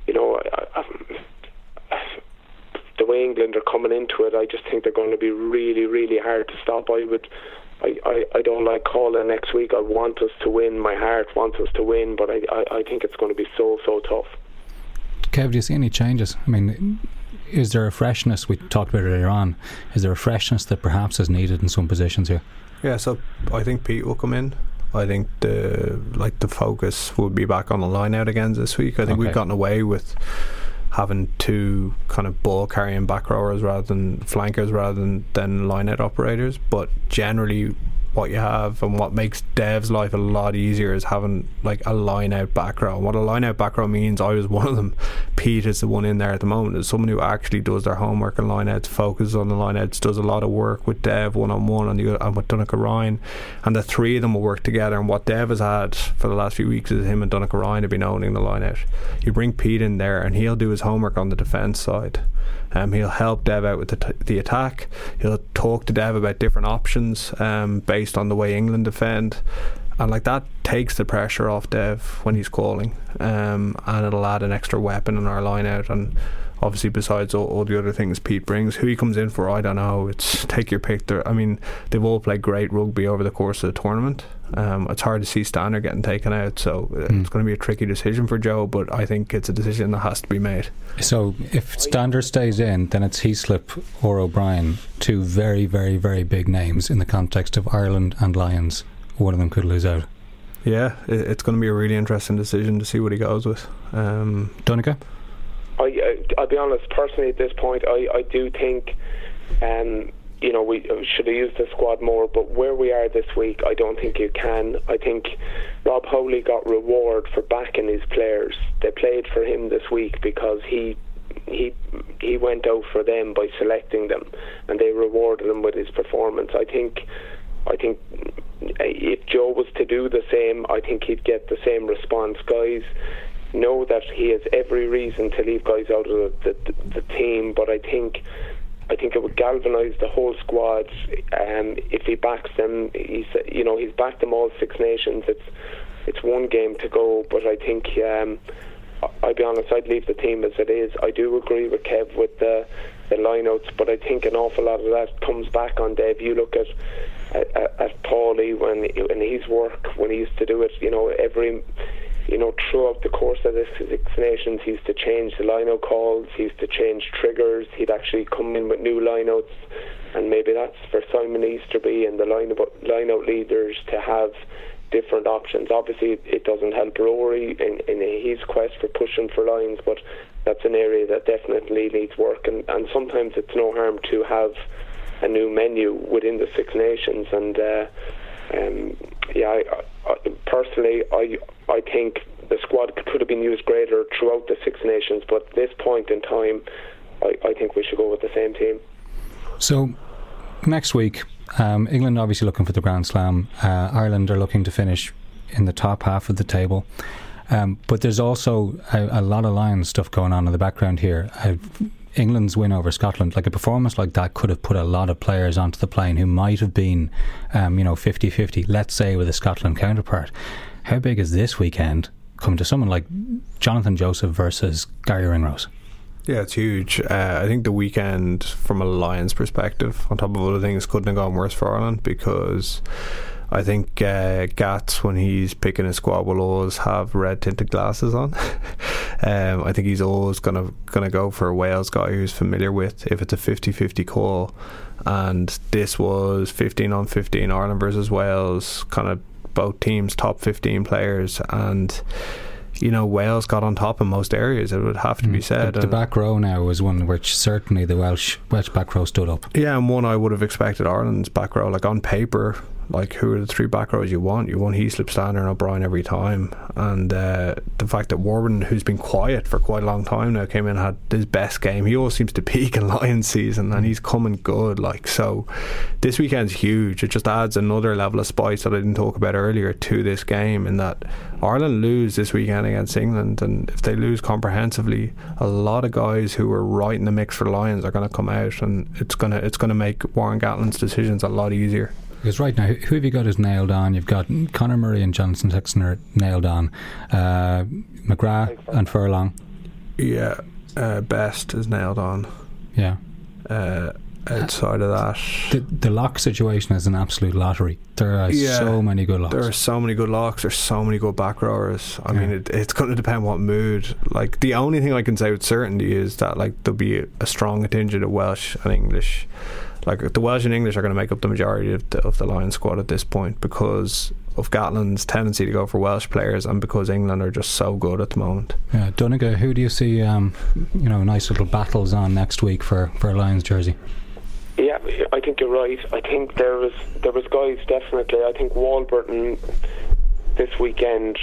you know, the way England are coming into it, I just think they're going to be really, really hard to stop. I don't like calling next week. I want us to win. My heart wants us to win, but I think it's going to be so tough. Kev, do you see any changes? I mean, is there a freshness? We talked about it earlier on. Is there a freshness that perhaps is needed in some positions here? Yeah, so I think Pete will come in. I think the focus will be back on the line out again this week. I think we've gotten away with having two kind of ball carrying back rowers rather than flankers rather than line out operators. But generally what you have and what makes Dev's life a lot easier is having like a line out back row. And what a line out back row means, I was one of them. Pete is the one in there at the moment, is someone who actually does their homework and line outs, focuses on the line outs, does a lot of work with Dev one on one and with Donncha O'Callaghan, and the three of them will work together. And what Dev has had for the last few weeks is him and Donncha O'Callaghan have been owning the line out. You bring Pete in there and he'll do his homework on the defence side. He'll help Dev out with the attack. He'll talk to Dev about different options based on the way England defend, and like that takes the pressure off Dev when he's calling, and it'll add an extra weapon in our line out. And obviously, besides all the other things Pete brings, who he comes in for, I don't know. It's take your pick. I mean, they've all played great rugby over the course of the tournament. It's hard to see Stander getting taken out, so it's going to be a tricky decision for Joe, but I think it's a decision that has to be made. So if Stander stays in, then it's Heaslip or O'Brien, two very, very, very big names in the context of Ireland and Lions. One of them could lose out. Yeah, it's going to be a really interesting decision to see what he goes with. Donncha? I'll be honest, personally at this point, I do think, you know, we should have used the squad more, but where we are this week, I don't think you can. I think Rob Howley got reward for backing his players. They played for him this week because he went out for them by selecting them, and they rewarded him with his performance. I think if Joe was to do the same, I think he'd get the same response. Guys know that he has every reason to leave guys out of the team, but I think it would galvanise the whole squad. If he backs them, he's backed them all Six Nations. It's one game to go, but I think I'll be honest, I'd leave the team as it is. I do agree with Kev with the line-outs, but I think an awful lot of that comes back on Dev. You look at Paulie when his work, when he used to do it, throughout the course of this Six Nations, he used to change the line-out calls, he used to change triggers, he'd actually come in with new line-outs, and maybe that's for Simon Easterby and the line-out leaders to have different options. Obviously, it doesn't help Rory in his quest for pushing for lines, but that's an area that definitely needs work, and sometimes it's no harm to have a new menu within the Six Nations. And I think the squad could have been used greater throughout the Six Nations, but at this point in time, I think we should go with the same team. So next week, England obviously looking for the Grand Slam, Ireland are looking to finish in the top half of the table, but there's also a lot of Lions stuff going on in the background here. England's win over Scotland, like a performance like that could have put a lot of players onto the plane who might have been 50-50, let's say, with a Scotland counterpart. How big is this weekend coming to someone like Jonathan Joseph versus Gary Ringrose? Yeah, it's huge. I think the weekend, from a Lions perspective, on top of other things, couldn't have gone worse for Ireland, because I think Gats, when he's picking his squad, will always have red tinted glasses on. I think he's always gonna go for a Wales guy who's familiar with, if it's a 50-50 call, and this was 15-on-15 Ireland versus Wales, kind of both teams top 15 players, and Wales got on top in most areas, it would have to be said. The back row now was one which certainly the Welsh back row stood up. Yeah, and one I would have expected Ireland's back row, like on paper, like who are the three back rows you want? You want Heaslip, Stander and O'Brien every time. And the fact that Warburton, who's been quiet for quite a long time now, came in and had his best game. He always seems to peak in Lions season, and he's coming good. So this weekend's huge. It just adds another level of spice that I didn't talk about earlier to this game, in that Ireland lose this weekend against England, and if they lose comprehensively, a lot of guys who were right in the mix for Lions are going to come out, and it's going to make Warren Gatlin's decisions a lot easier. Because right now, who have you got is nailed on? You've got Conor Murray and Jonathan Sexton are nailed on. McGrath and Furlong. Yeah. Best is nailed on. Yeah. Outside of that, the lock situation is an absolute lottery. There are so many good locks. There are so many good locks. There's so many good back rowers. I mean, it's going to depend what mood. Like, the only thing I can say with certainty is that there'll be a strong contingent of Welsh and English. The Welsh and English are going to make up the majority of the Lions squad at this point, because of Gatlin's tendency to go for Welsh players, and because England are just so good at the moment. Yeah, Donegal, who do you see, nice little battles on next week for a Lions jersey? Yeah, I think you're right. I think there was guys definitely. I think Warburton this weekend,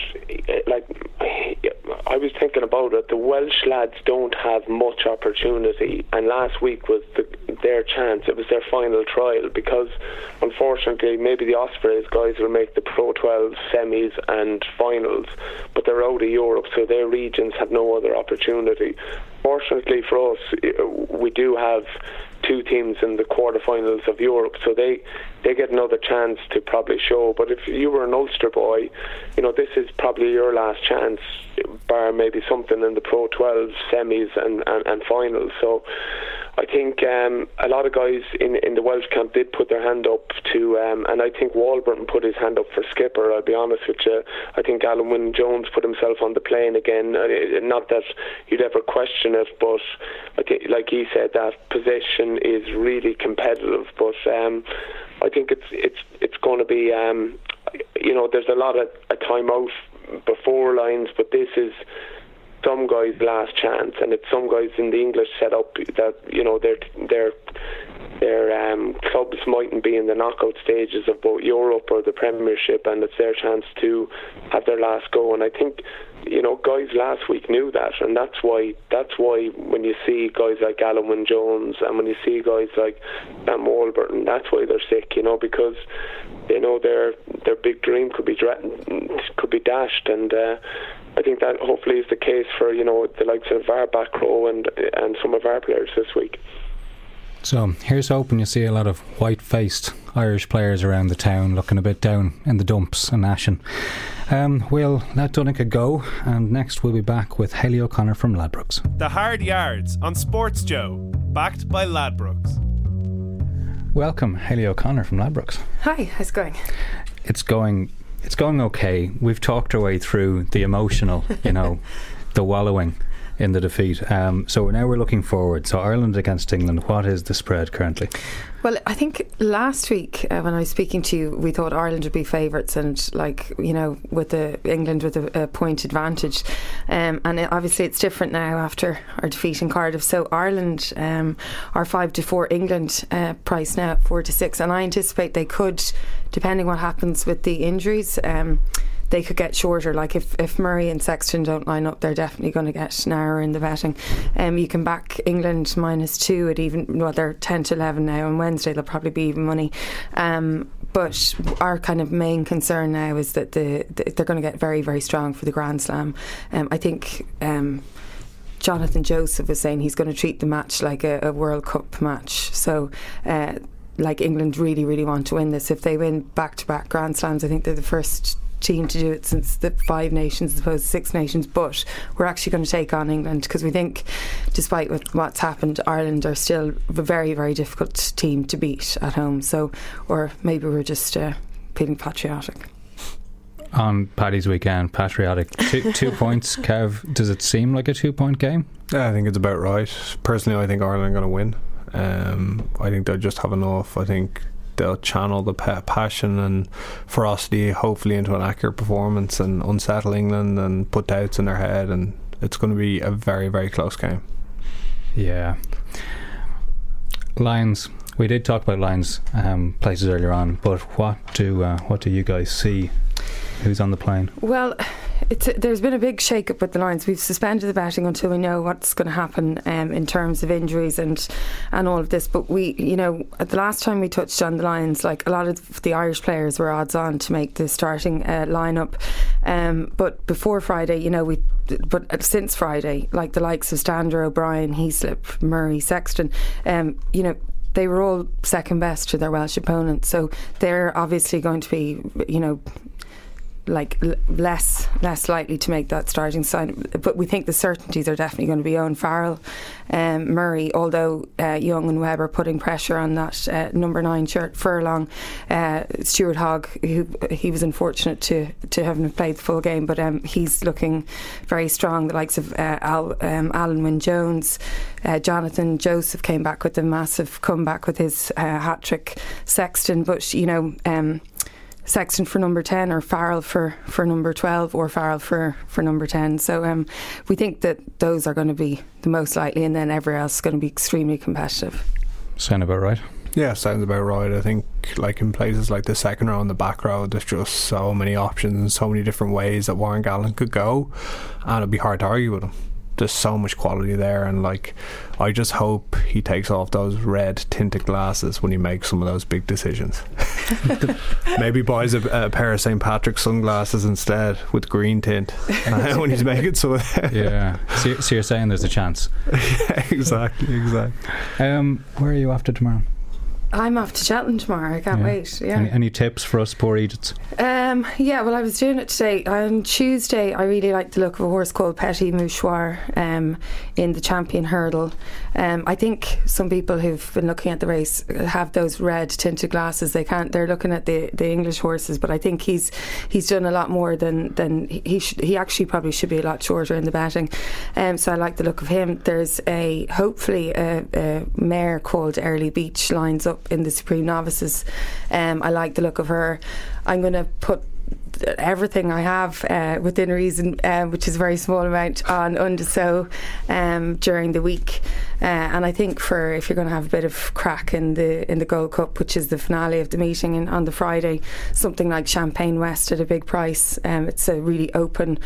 I was thinking about it, the Welsh lads don't have much opportunity, and last week was their chance. It was their final trial, because unfortunately maybe the Ospreys guys will make the Pro 12 semis and finals, but they're out of Europe, so their regions have no other opportunity. Fortunately for us, we do have two teams in the quarterfinals of Europe, so they get another chance to probably show. But if you were an Ulster boy, this is probably your last chance, bar maybe something in the Pro 12 semis and finals. So I think a lot of guys in the Welsh camp did put their hand up to, and I think Warburton put his hand up for skipper, I'll be honest with you. I think Alun Wyn Jones put himself on the plane again. Not that you'd ever question it, but I think, like he said, that position is really competitive. But I think it's going to be, there's a lot of a time out before Lions, but this is some guys' last chance, and it's some guys in the English setup that their clubs mightn't be in the knockout stages of both Europe or the Premiership, and it's their chance to have their last go. And I think you know, guys last week knew that, and that's why when you see guys like Alun Wyn Jones and when you see guys like Sam Warburton, that's why they're sick, you know, because they know their big dream could be dashed, and I think that hopefully is the case for, you know, the likes of our back row and some of our players this week. So here's hoping you see a lot of white-faced Irish players around the town looking a bit down in the dumps and ashen. We'll let Dunica go, and next we'll be back with Hayley O'Connor from Ladbrokes. The Hard Yards on Sports Joe, backed by Ladbrokes. Welcome, Hayley O'Connor from Ladbrokes. Hi, how's it going? It's going okay. We've talked our way through the emotional, you know, the wallowing in the defeat. So now we're looking forward. So Ireland against England, what is the spread currently? Well, I think last week when I was speaking to you, we thought Ireland would be favourites, and, like, you know, with the England with a point advantage, and obviously it's different now after our defeat in Cardiff. So Ireland are 5-4, England price now at 4-6, and I anticipate they could, depending what happens with the injuries, they could get shorter. Like if Murray and Sexton don't line up, they're definitely going to get narrower in the betting. You can back England -2 at even. Well, they're 10-11 now, and Wednesday they'll probably be even money. But our kind of main concern now is that they're going to get very, very strong for the Grand Slam. I think Jonathan Joseph was saying he's going to treat the match like a World Cup match. So. Like England really, really want to win this. If they win back-to-back Grand Slams, I think they're the first team to do it since the Five Nations as opposed to Six Nations, but we're actually going to take on England because we think, despite what's happened, Ireland are still a very, very difficult team to beat at home. So, or maybe we're just feeling patriotic. On Paddy's weekend, patriotic. Two points, Kev. Does it seem like a 2-point game? Yeah, I think it's about right. Personally, I think Ireland are going to win. I think they'll just have enough. I think they'll channel the passion and ferocity hopefully into an accurate performance and unsettle England and put doubts in their head, and it's going to be a very, very close game. Yeah. Lions. We did talk about Lions places earlier on, but what do you guys see? Who's on the plane? Well, there's been a big shake-up with the Lions. We've suspended the betting until we know what's going to happen in terms of injuries and all of this. But we, you know, at the last time we touched on the Lions, like a lot of the Irish players were odds-on to make the starting line-up. But before Friday, you know, since Friday, like the likes of Stander, O'Brien, Heaslip, Murray, Sexton, you know, they were all second best to their Welsh opponents. So they're obviously going to be, you know, like less likely to make that starting sign, but we think the certainties are definitely going to be Owen Farrell, Murray, although Young and Webb are putting pressure on that number 9 shirt. Furlong, Stuart Hogg, he was unfortunate to haven't played the full game, but he's looking very strong. The likes of Alun Wyn Jones, Jonathan Joseph came back with a massive comeback with his hat trick. Sexton, but you know. Sexton for number 10 or Farrell for number 12 or Farrell for number 10. So we think that those are going to be the most likely, and then everyone else is going to be extremely competitive. Sound about right? Yeah, sounds about right. I think like in places like the second row and the back row, there's just so many options and so many different ways that Warren Gallen could go, and it'd be hard to argue with him. There's so much quality there, and like I just hope he takes off those red tinted glasses when he makes some of those big decisions. Maybe buys a pair of St. Patrick's sunglasses instead with green tint when he's making some of that. Yeah, so you're saying there's a chance. Yeah, exactly. Where are you after tomorrow? I'm off to Cheltenham tomorrow. I can't wait. Yeah. Any tips for us poor Ediths? Well, I was doing it today. On Tuesday, I really liked the look of a horse called Petit Mouchoir in the Champion Hurdle. I think some people who've been looking at the race have those red tinted glasses. They're looking at the English horses, but I think he's done a lot more than he should. He actually probably should be a lot shorter in the betting. So I like the look of him. There's hopefully a mare called Early Beach lines up in the Supreme Novices. I like the look of her. I'm going to put everything I have within reason, which is a very small amount, on Undisco during the week. And I think for if you're going to have a bit of crack in the Gold Cup, which is the finale of the meeting on the Friday, something like Champagne West at a big price. It's a really open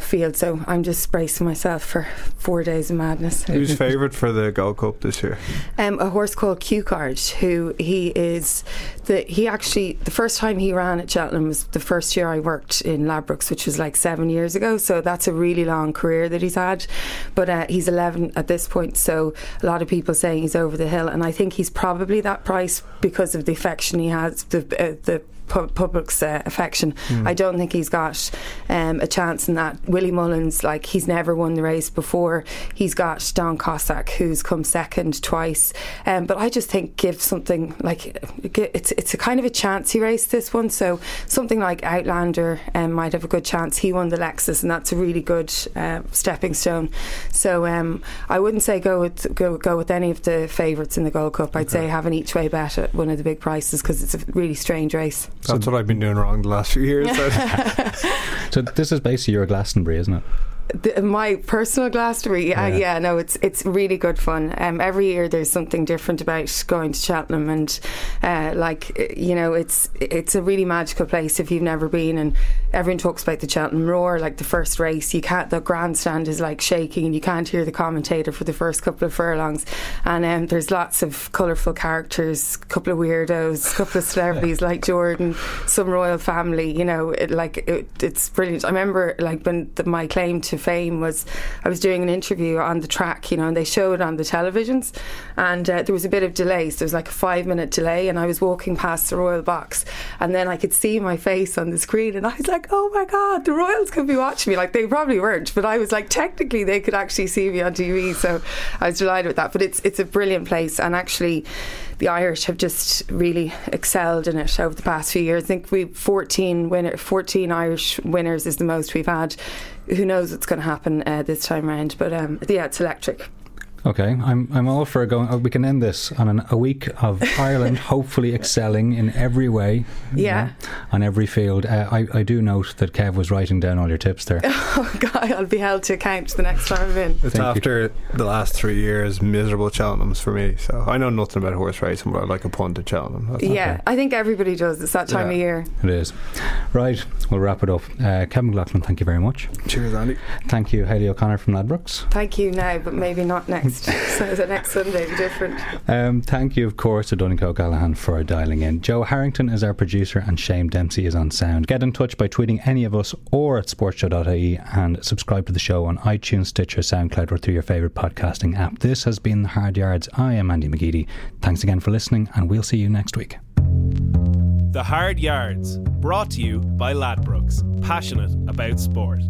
field, so I'm just bracing myself for 4 days of madness. Who's favourite for the Gold Cup this year? A horse called Q-Card, who he is. The first time he ran at Cheltenham was the first year I worked in Ladbrokes, which was like 7 years ago. So that's a really long career that he's had. But he's 11 at this point, so a lot of people saying he's over the hill, and I think he's probably that price because of the affection he has, the public's affection. I don't think he's got a chance in that. Willie Mullins, like, he's never won the race before. He's got Don Cossack, who's come second twice, but I just think give something like it's a kind of a chancy race, this one, so something like Outlander might have a good chance. He won the Lexus, and that's a really good stepping stone, so I wouldn't say go with any of the favourites in the Gold Cup. I'd say have an each way bet at one of the big prices, because it's a really strange race. That's what I've been doing wrong the last few years. So this is basically your Glastonbury, isn't it? My personal Glastonbury, yeah, no, it's really good fun. Every year there's something different about going to Cheltenham, and like, you know, it's a really magical place if you've never been. And everyone talks about the Cheltenham Roar, like the first race. You can't, the grandstand is like shaking, and you can't hear the commentator for the first couple of furlongs. And there's lots of colourful characters, a couple of weirdos, a couple of celebrities like Jordan, some royal family. You know, it's brilliant. I remember like when my claim to fame was I was doing an interview on the track, you know, and they showed on the televisions, and there was a bit of delay, so there was like a 5-minute delay, and I was walking past the royal box, and then I could see my face on the screen, and I was like, oh my god, the royals could be watching me. Like, they probably weren't, but I was like, technically they could actually see me on TV, so I was delighted with that. But it's a brilliant place, and actually the Irish have just really excelled in it over the past few years. I think we've 14 Irish winners is the most we've had. Who knows what's going to happen this time around, but yeah, it's electric. Okay, I'm all for going. We can end this on a week of Ireland hopefully excelling in every way. Yeah, you know, on every field. I do note that Kev was writing down all your tips there. Oh God, I'll be held to account the next time I'm in. It's the last 3 years miserable Cheltenhams for me. So I know nothing about horse racing, but I like a punt at Cheltenham. That's fair. I think everybody does. It's that time of year. It is. Right, we'll wrap it up. Kevin McLaughlin, thank you very much. Cheers, Andy. Thank you, Hayley O'Connor from Ladbrokes. Thank you now, but maybe not next. So the next Sunday be different. Thank you, of course, to Donncha O'Callaghan for dialing in. Joe Harrington is our producer, and Shane Dempsey is on sound. Get in touch by tweeting any of us or at sportshow.ie, and subscribe to the show on iTunes, Stitcher, SoundCloud, or through your favourite podcasting app. This has been The Hard Yards. I am Andy McGeady. Thanks again for listening, and we'll see you next week. The Hard Yards, brought to you by Ladbrokes. Passionate about sport.